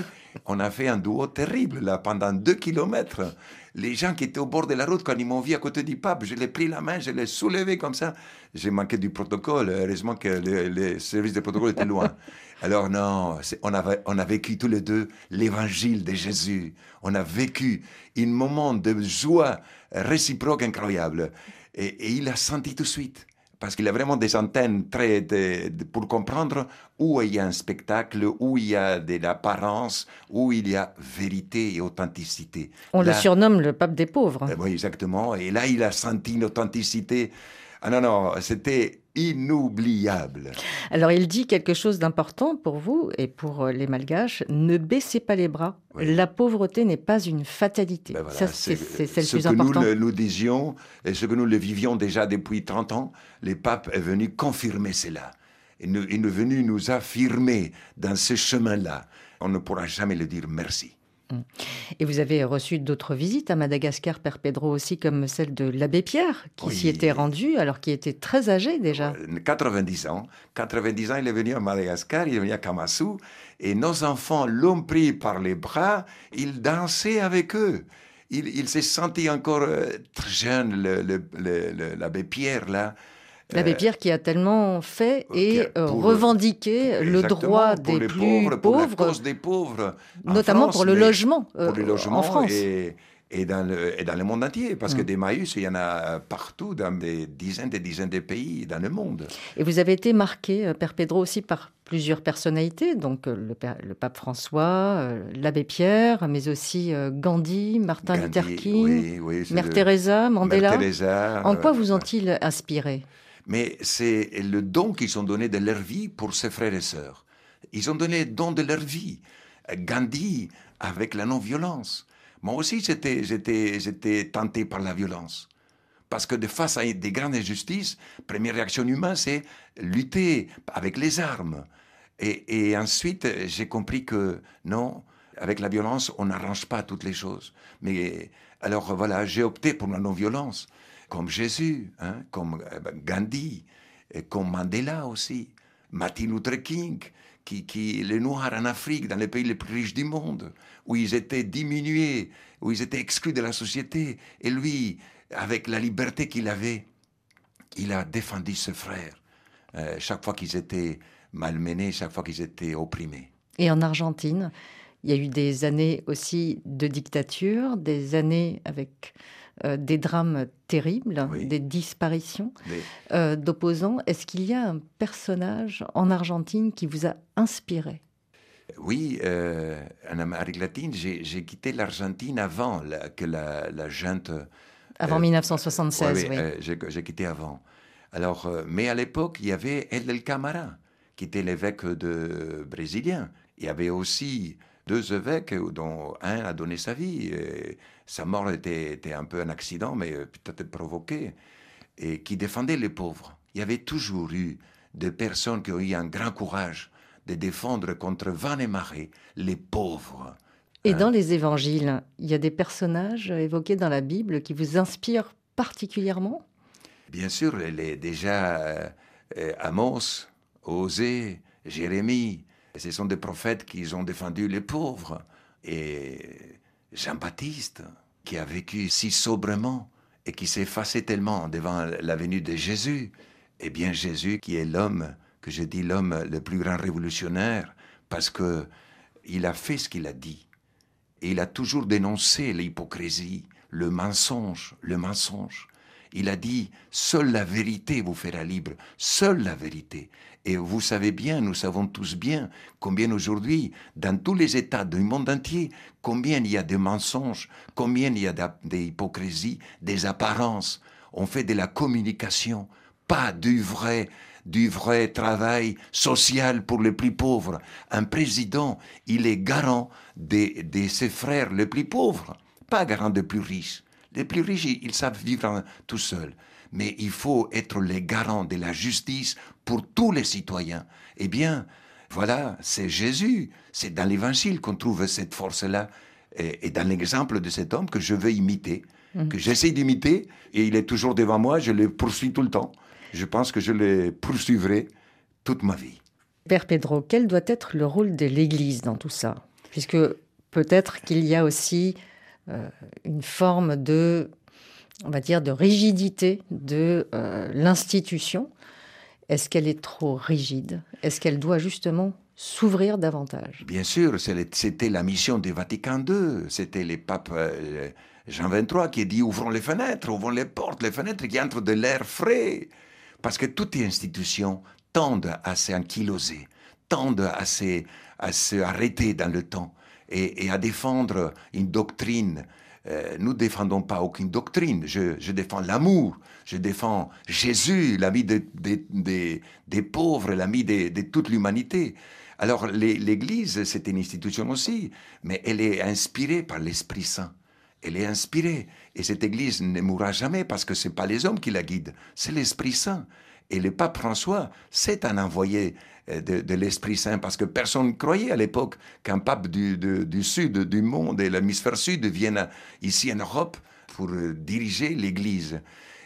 on a fait un duo terrible, là, pendant deux kilomètres. Les gens qui étaient au bord de la route, quand ils m'ont vu à côté du pape, je l'ai pris la main, je l'ai soulevé comme ça. J'ai manqué du protocole, heureusement que le, le service de protocole était loin. Alors non, on a, on a vécu tous les deux l'évangile de Jésus. On a vécu un moment de joie réciproque incroyable. Et, et il a senti tout de suite. Parce qu'il y a vraiment des antennes très de, de, pour comprendre où il y a un spectacle, où il y a de l'apparence, où il y a vérité et authenticité. On là, le surnomme le pape des pauvres. Euh, oui, exactement. Et là, il a senti une authenticité. Ah non, non, c'était inoubliable. Alors, il dit quelque chose d'important pour vous et pour les Malgaches. Ne baissez pas les bras. Oui. La pauvreté n'est pas une fatalité. Ben voilà, ça, c'est, c'est, c'est le plus important. Ce que nous le disions et ce que nous le vivions déjà depuis trente ans, les papes sont venus confirmer cela. Ils sont venus nous affirmer dans ce chemin-là. On ne pourra jamais le dire merci. Et vous avez reçu d'autres visites à Madagascar, Père Pedro, aussi, comme celle de l'abbé Pierre, qui oui. s'y était rendu, alors qu'il était très âgé déjà. quatre-vingt-dix ans. quatre-vingt-dix ans, il est venu à Madagascar, il est venu à Akamasoa, et nos enfants l'ont pris par les bras, il dansait avec eux. Il, il s'est senti encore très jeune, le, le, le, le, l'abbé Pierre, là. L'abbé Pierre qui a tellement fait et pour, revendiqué le droit des plus pauvres, pour la cause des pauvres, notamment France, pour, le logement, euh, pour le logement en France. Et, et, dans, le, et dans le monde entier, parce mmh. que des Maüs, il y en a partout, dans des dizaines et des dizaines de pays dans le monde. Et vous avez été marqué, Père Pedro, aussi par plusieurs personnalités, donc le, le pape François, l'abbé Pierre, mais aussi Gandhi, Martin Gandhi, Luther King, oui, oui, Mère le, Teresa, Mandela. Mère Teresa, en quoi vous ont-ils inspiré ? Mais c'est le don qu'ils ont donné de leur vie pour ses frères et sœurs. Ils ont donné le don de leur vie. Gandhi, avec la non-violence. Moi aussi, j'étais, j'étais, j'étais tenté par la violence. Parce que de face à des grandes injustices, la première réaction humaine, c'est lutter avec les armes. Et, et ensuite, j'ai compris que non, avec la violence, on n'arrange pas toutes les choses. Mais alors voilà, j'ai opté pour la non-violence. Comme Jésus, hein, comme Gandhi, et comme Mandela aussi, Martin Luther King, qui, qui, les Noirs en Afrique, dans les pays les plus riches du monde, où ils étaient diminués, où ils étaient exclus de la société. Et lui, avec la liberté qu'il avait, il a défendu ses frères, euh, chaque fois qu'ils étaient malmenés, chaque fois qu'ils étaient opprimés. Et en Argentine, il y a eu des années aussi de dictature, des années avec... Euh, des drames terribles, oui. des disparitions des... Euh, d'opposants. Est-ce qu'il y a un personnage en Argentine qui vous a inspiré ? Oui, euh, en Amérique latine, j'ai, j'ai quitté l'Argentine avant la, que la, la junte... Avant euh, dix-neuf cent soixante-seize, ouais, oui. Euh, j'ai, j'ai quitté avant. Alors, euh, mais à l'époque, il y avait El Camara, qui était l'évêque de, euh, brésilien. Il y avait aussi deux évêques dont un a donné sa vie. Et sa mort était, était un peu un accident, mais peut-être provoqué, et qui défendait les pauvres. Il y avait toujours eu des personnes qui ont eu un grand courage de défendre contre vent et marée les pauvres. Et hein. Dans les évangiles, il y a des personnages évoqués dans la Bible qui vous inspirent particulièrement ? Bien sûr, les, déjà euh, Amos, Osée, Jérémie, ce sont des prophètes qui ont défendu les pauvres. Et Jean-Baptiste, qui a vécu si sobrement et qui s'effaçait tellement devant la venue de Jésus. Eh bien Jésus, qui est l'homme, que je dis l'homme le plus grand révolutionnaire, parce qu'il a fait ce qu'il a dit. Et il a toujours dénoncé l'hypocrisie, le mensonge, le mensonge. Il a dit, seule la vérité vous fera libre, seule la vérité. Et vous savez bien, nous savons tous bien, combien aujourd'hui, dans tous les États du monde entier, combien il y a de mensonges, combien il y a des hypocrisies, des apparences. On fait de la communication, pas du vrai, du vrai travail social pour les plus pauvres. Un président, il est garant de, de ses frères les plus pauvres, pas garant des plus riches. Les plus riches, ils savent vivre tout seuls. Mais il faut être les garants de la justice pour tous les citoyens. Eh bien, voilà, c'est Jésus. C'est dans l'Évangile qu'on trouve cette force-là. Et, et dans l'exemple de cet homme que je veux imiter, mmh. que j'essaie d'imiter, et il est toujours devant moi, je le poursuis tout le temps. Je pense que je le poursuivrai toute ma vie. Père Pedro, quel doit être le rôle de l'Église dans tout ça ? Puisque peut-être qu'il y a aussi... Euh, une forme de, on va dire, de rigidité de euh, l'institution. Est-ce qu'elle est trop rigide ? Est-ce qu'elle doit justement s'ouvrir davantage ? Bien sûr, c'était la mission du Vatican deux. C'était le pape euh, Jean vingt-trois qui dit « Ouvrons les fenêtres, ouvrons les portes, les fenêtres qui entrent de l'air frais !» Parce que toutes les institutions tendent à s'ankyloser, tendent à se, à se arrêter dans le temps. Et, et à défendre une doctrine. Euh, nous ne défendons pas aucune doctrine. Je, je défends l'amour, je défends Jésus, l'ami de, de, de, des pauvres, l'ami de, de toute l'humanité. Alors les, l'Église, c'est une institution aussi, mais elle est inspirée par l'Esprit Saint. Elle est inspirée. Et cette Église ne mourra jamais parce que ce n'est pas les hommes qui la guident, c'est l'Esprit Saint. Et le pape François, c'est un envoyé de, de l'Esprit Saint, parce que personne ne croyait à l'époque qu'un pape du, de, du sud du monde et l'hémisphère sud vienne ici en Europe pour diriger l'Église.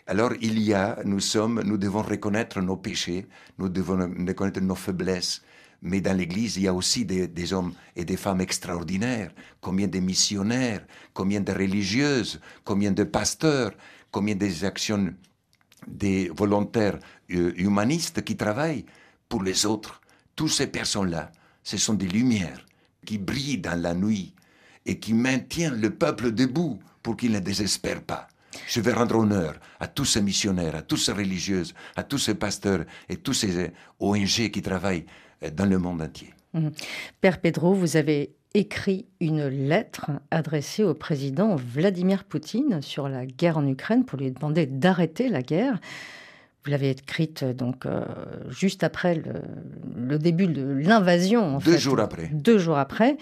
Alors il y a, nous sommes, nous devons reconnaître nos péchés, nous devons reconnaître nos faiblesses. Mais dans l'Église, il y a aussi des, des hommes et des femmes extraordinaires. Combien de missionnaires, combien de religieuses, combien de pasteurs, combien des actions... des volontaires humanistes qui travaillent pour les autres. Toutes ces personnes-là, ce sont des lumières qui brillent dans la nuit et qui maintiennent le peuple debout pour qu'il ne désespère pas. Je vais rendre honneur à tous ces missionnaires, à toutes ces religieuses, à tous ces pasteurs et tous ces O N G qui travaillent dans le monde entier. Mmh. Père Pedro, vous avez écrit une lettre adressée au président Vladimir Poutine sur la guerre en Ukraine pour lui demander d'arrêter la guerre. Vous l'avez écrite donc euh, juste après le, le début de l'invasion. En Deux fait. jours après. Deux jours après.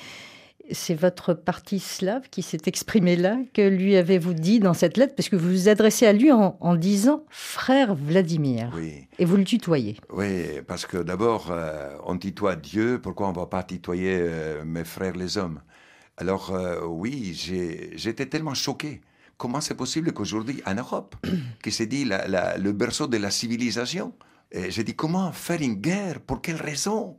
C'est votre parti slave qui s'est exprimé là. Que lui avez-vous dit dans cette lettre ? Parce que vous vous adressez à lui en, en disant « Frère Vladimir ». Oui. Et vous le tutoyez. Oui, parce que d'abord, euh, on tutoie Dieu. Pourquoi on ne va pas tutoyer euh, mes frères les hommes ? Alors euh, oui, j'ai, j'étais tellement choqué. Comment c'est possible qu'aujourd'hui, en Europe, qui s'est dit la, la, le berceau de la civilisation, et j'ai dit « Comment faire une guerre ? Pour quelle raison ?»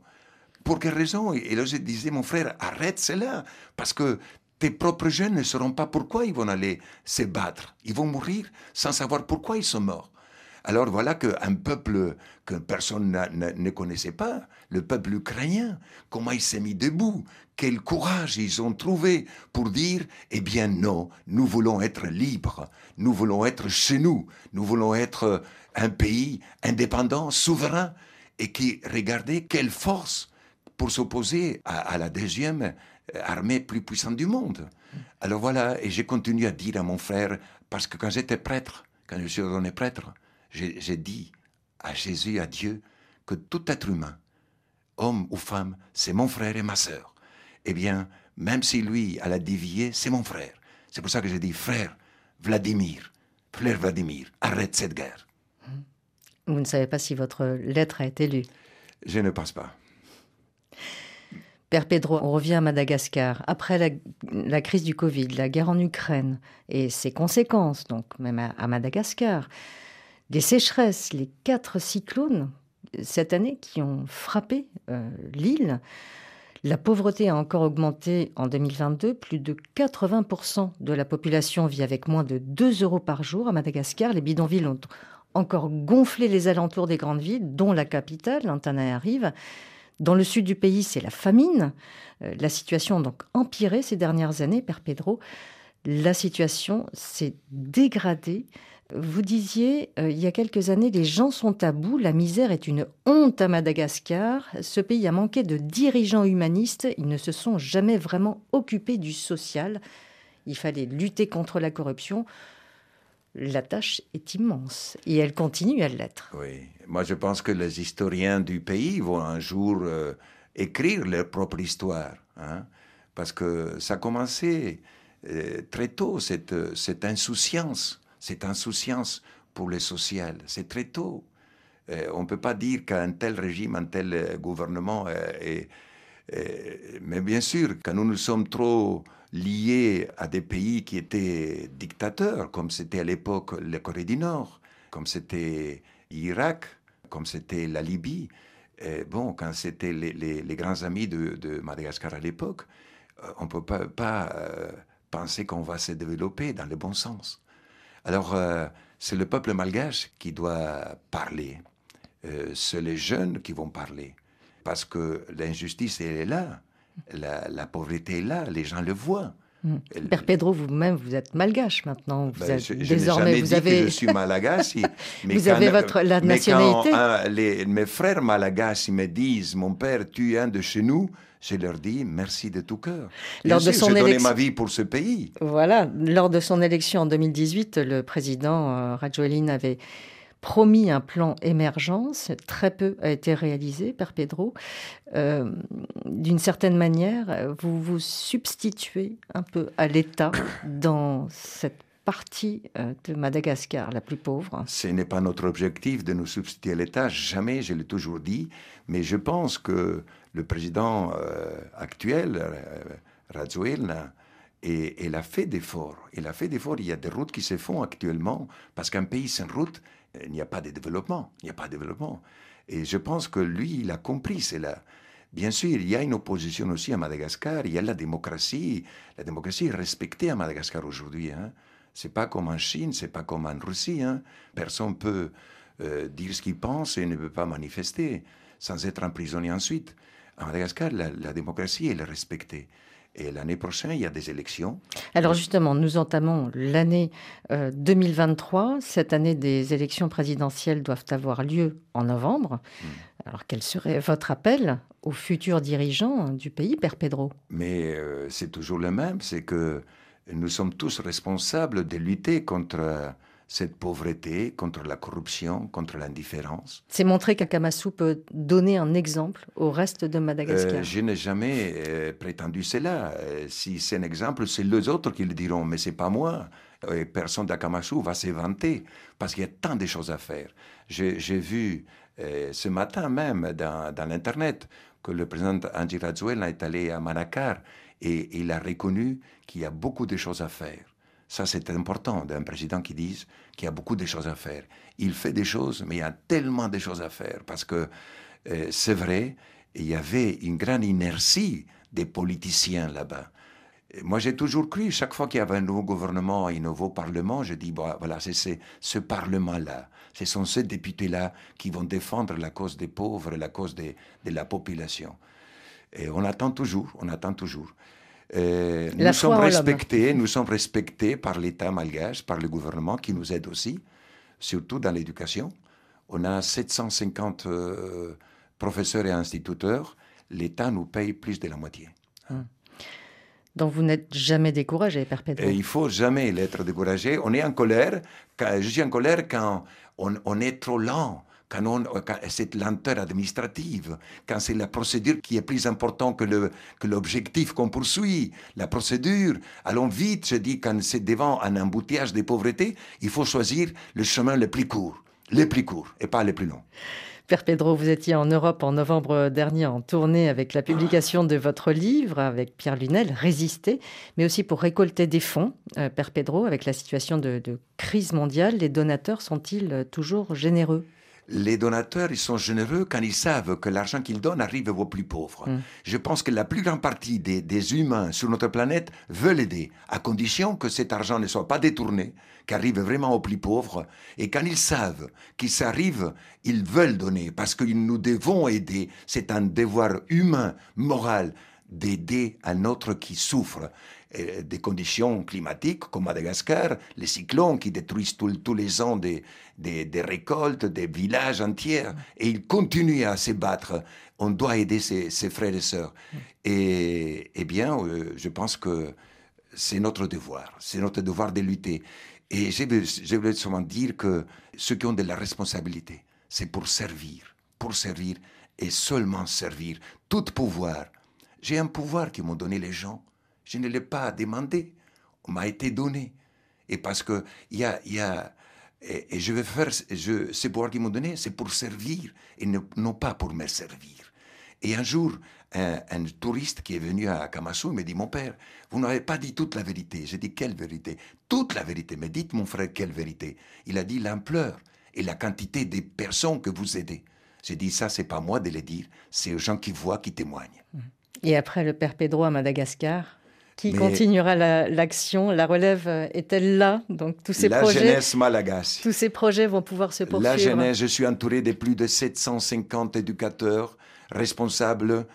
Pour quelle raison ? Et là, je disais, mon frère, arrête cela, parce que tes propres jeunes ne sauront pas pourquoi ils vont aller se battre. Ils vont mourir sans savoir pourquoi ils sont morts. Alors voilà qu'un peuple que personne n'a, n'a, ne connaissait pas, le peuple ukrainien, comment il s'est mis debout, quel courage ils ont trouvé pour dire « Eh bien non, nous voulons être libres, nous voulons être chez nous, nous voulons être un pays indépendant, souverain, et qui, regardez, quelle force !» pour s'opposer à, à la deuxième armée plus puissante du monde. Alors voilà, et j'ai continué à dire à mon frère, parce que quand j'étais prêtre, quand je suis ordonné prêtre, j'ai, j'ai dit à Jésus, à Dieu, que tout être humain, homme ou femme, c'est mon frère et ma sœur. Eh bien, même si lui, elle a dévié, c'est mon frère. C'est pour ça que j'ai dit, frère Vladimir, frère Vladimir, arrête cette guerre. Vous ne savez pas si votre lettre a été lue? Je ne pense pas. Père Pedro, on revient à Madagascar. Après la, la crise du Covid, la guerre en Ukraine et ses conséquences, donc même à, à Madagascar, des sécheresses, les quatre cyclones cette année qui ont frappé euh, l'île, la pauvreté a encore augmenté en deux mille vingt-deux. Plus de quatre-vingts pour cent de la population vit avec moins de deux euros par jour à Madagascar. Les bidonvilles ont encore gonflé les alentours des grandes villes, dont la capitale, Antananarivo. Dans le sud du pays, c'est la famine. Euh, la situation a donc empiré ces dernières années, Père Pedro. La situation s'est dégradée. Vous disiez, euh, il y a quelques années, les gens sont à bout, la misère est une honte à Madagascar. Ce pays a manqué de dirigeants humanistes, ils ne se sont jamais vraiment occupés du social. Il fallait lutter contre la corruption. La tâche est immense et elle continue à l'être. Oui, moi je pense que les historiens du pays vont un jour euh, écrire leur propre histoire, hein, parce que ça a commencé euh, très tôt, cette, cette insouciance, cette insouciance pour le social, c'est très tôt. Euh, on ne peut pas dire qu'un tel régime, un tel gouvernement, euh, est, est, mais bien sûr, quand nous nous sommes trop liés à des pays qui étaient dictateurs, comme c'était à l'époque la Corée du Nord, comme c'était l'Irak, comme c'était la Libye. Et bon, quand c'était les, les, les grands amis de, de Madagascar à l'époque, on ne peut pas, pas euh, penser qu'on va se développer dans le bon sens. Alors, euh, c'est le peuple malgache qui doit parler. Euh, c'est les jeunes qui vont parler, parce que l'injustice, elle est là. La, la pauvreté est là, les gens le voient. Mmh. Père Pedro, vous-même, vous êtes malgache maintenant. Vous ben, êtes, je, je désormais, vous avez. Que je suis malgache. Mais vous quand, avez votre la nationalité. Mais quand, hein, les, mes frères malgaches me disent, mon père, tu es un de chez nous. Je leur dis merci de tout cœur. Lors de son élection, j'ai donné ma vie pour ce pays. Voilà. Lors de son élection en deux mille dix-huit, le président euh, Rajoelina avait promis un plan émergence, très peu a été réalisé, Père Pedro. Euh, d'une certaine manière, vous vous substituez un peu à l'État dans cette partie de Madagascar, la plus pauvre. Ce n'est pas notre objectif de nous substituer à l'État, jamais, je l'ai toujours dit, mais je pense que le président euh, actuel, euh, Rajoelina, et, et il a fait d'efforts. Il a fait d'efforts, il y a des routes qui se font actuellement, parce qu'un pays sans route, il n'y a pas de développement, il n'y a pas de développement. Et je pense que lui, il a compris cela. Bien sûr, il y a une opposition aussi à Madagascar, il y a la démocratie. La démocratie est respectée à Madagascar aujourd'hui, hein. Ce n'est pas comme en Chine, ce n'est pas comme en Russie, hein. Personne ne peut euh, dire ce qu'il pense et ne peut pas manifester sans être emprisonné ensuite. À Madagascar, la, la démocratie, elle est respectée. Et l'année prochaine, il y a des élections. Alors justement, nous entamons l'année euh, deux mille vingt-trois. Cette année, des élections présidentielles doivent avoir lieu en novembre. Mmh. Alors quel serait votre appel aux futurs dirigeants du pays, Père Pedro? Mais euh, c'est toujours le même, c'est que nous sommes tous responsables de lutter contre cette pauvreté, contre la corruption, contre l'indifférence. C'est montrer qu'Akamasoa peut donner un exemple au reste de Madagascar. Euh, je n'ai jamais euh, prétendu cela. Euh, si c'est un exemple, c'est les autres qui le diront, mais ce n'est pas moi. Et personne d'Akamasoa va se vanter, parce qu'il y a tant de choses à faire. J'ai, j'ai vu euh, ce matin même dans, dans l'Internet que le président Andry Rajoelina est allé à Madagascar et il a reconnu qu'il y a beaucoup de choses à faire. Ça, c'est important d'un président qui dise qu'il y a beaucoup de choses à faire. Il fait des choses, mais il y a tellement de choses à faire. Parce que euh, c'est vrai, il y avait une grande inertie des politiciens là-bas. Et moi, j'ai toujours cru, chaque fois qu'il y avait un nouveau gouvernement et un nouveau parlement, je dis, bah, voilà, c'est, c'est ce parlement-là, ce sont ces députés-là qui vont défendre la cause des pauvres, la cause des, de la population. Et on attend toujours, on attend toujours. Euh, nous sommes respectés, nous sommes respectés par l'État malgache, par le gouvernement qui nous aide aussi, surtout dans l'éducation. On a sept cent cinquante euh, professeurs et instituteurs. L'État nous paye plus de la moitié. Hum. Donc vous n'êtes jamais découragé, Père Pedro? Il ne faut jamais l'être découragé. On est en colère. Je suis en colère quand on, on est trop lent. quand, on, quand cette lenteur administrative, quand c'est la procédure qui est plus importante que le, que l'objectif qu'on poursuit, la procédure, allons vite, je dis, quand c'est devant un embouteillage de pauvreté, il faut choisir le chemin le plus court, le plus court et pas le plus long. Père Pedro, vous étiez en Europe en novembre dernier en tournée avec la publication de votre livre avec Pierre Lunel, Résister, mais aussi pour récolter des fonds. Euh, Père Pedro, avec la situation de, de crise mondiale, les donateurs sont-ils toujours généreux ? Les donateurs, ils sont généreux quand ils savent que l'argent qu'ils donnent arrive aux plus pauvres. Mmh. Je pense que la plus grande partie des, des humains sur notre planète veulent aider, à condition que cet argent ne soit pas détourné, qu'arrive vraiment aux plus pauvres. Et quand ils savent qu'ils s'arrivent, ils veulent donner, parce que nous devons aider. C'est un devoir humain, moral, d'aider un autre qui souffre. Des conditions climatiques comme Madagascar, les cyclones qui détruisent tout, tous les ans des, des, des récoltes, des villages entiers, et ils continuent à se battre. On doit aider ses, ses frères et sœurs. Et, et bien, euh, je pense que c'est notre devoir, c'est notre devoir de lutter. Et je veux, je veux souvent dire que ceux qui ont de la responsabilité, c'est pour servir, pour servir et seulement servir. Tout pouvoir. J'ai un pouvoir qui m'ont donné les gens. Je ne l'ai pas demandé, on m'a été donné. Et parce que, y a, y a, et, et je vais faire, je, ces pouvoirs qu'ils m'ont donné, c'est pour servir, et ne, non pas pour me servir. Et un jour, un, un touriste qui est venu à Akamasoa me dit, mon père, vous n'avez pas dit toute la vérité. J'ai dit, quelle vérité? Toute la vérité, mais dites mon frère, quelle vérité? Il a dit l'ampleur et la quantité des personnes que vous aidez. J'ai dit, ça, c'est pas moi de le dire, c'est aux gens qui voient, qui témoignent. Et après le père Pedro à Madagascar? Qui Mais continuera la, l'action, la relève est-elle là? Donc tous ces la projets, jeunesse malgache. Tous ces projets vont pouvoir se poursuivre. La jeunesse, je suis entouré de plus de sept cent cinquante éducateurs, responsables,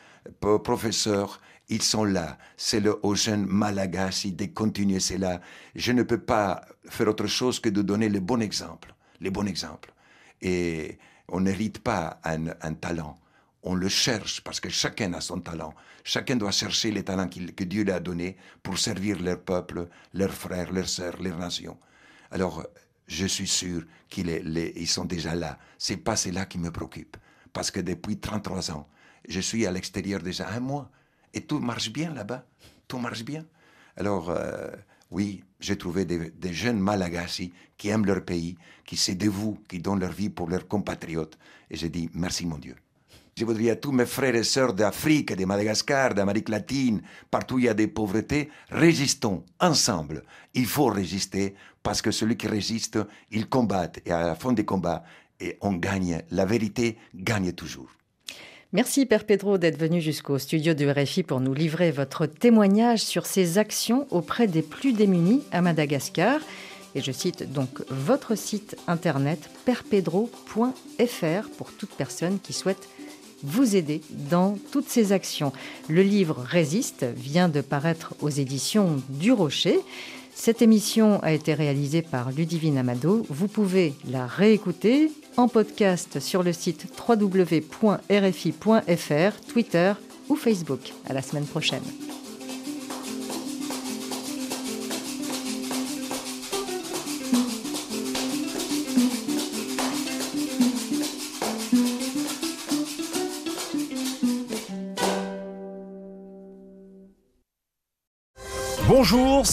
professeurs. Ils sont là. C'est le aux jeunes malgaches de continuer cela. Je ne peux pas faire autre chose que de donner le bon exemple, les bons exemples. Et on n'hérite pas un, un talent. On le cherche parce que chacun a son talent. Chacun doit chercher les talents qu'il, que Dieu lui a donnés pour servir leur peuple, leurs frères, leurs sœurs, leurs nations. Alors, je suis sûr qu'ils sont déjà là. C'est pas cela qui me préoccupe. Parce que depuis trente-trois ans, je suis à l'extérieur déjà un mois. Et tout marche bien là-bas. Tout marche bien. Alors, euh, oui, j'ai trouvé des, des jeunes Malagasy qui aiment leur pays, qui se dévouent, qui donnent leur vie pour leurs compatriotes. Et j'ai dit, merci mon Dieu. Je voudrais à tous mes frères et sœurs d'Afrique, de Madagascar, d'Amérique latine, partout où il y a des pauvretés, résistons ensemble. Il faut résister parce que celui qui résiste, il combat. Et à la fin des combats, et on gagne. La vérité gagne toujours. Merci Père Pedro d'être venu jusqu'au studio du R F I pour nous livrer votre témoignage sur ces actions auprès des plus démunis à Madagascar. Et je cite donc votre site internet père pedro point f r pour toute personne qui souhaite vous aider dans toutes ces actions. Le livre « Résiste » vient de paraître aux éditions du Rocher. Cette émission a été réalisée par Ludivine Amado. Vous pouvez la réécouter en podcast sur le site w w w point r f i point f r, Twitter ou Facebook. À la semaine prochaine.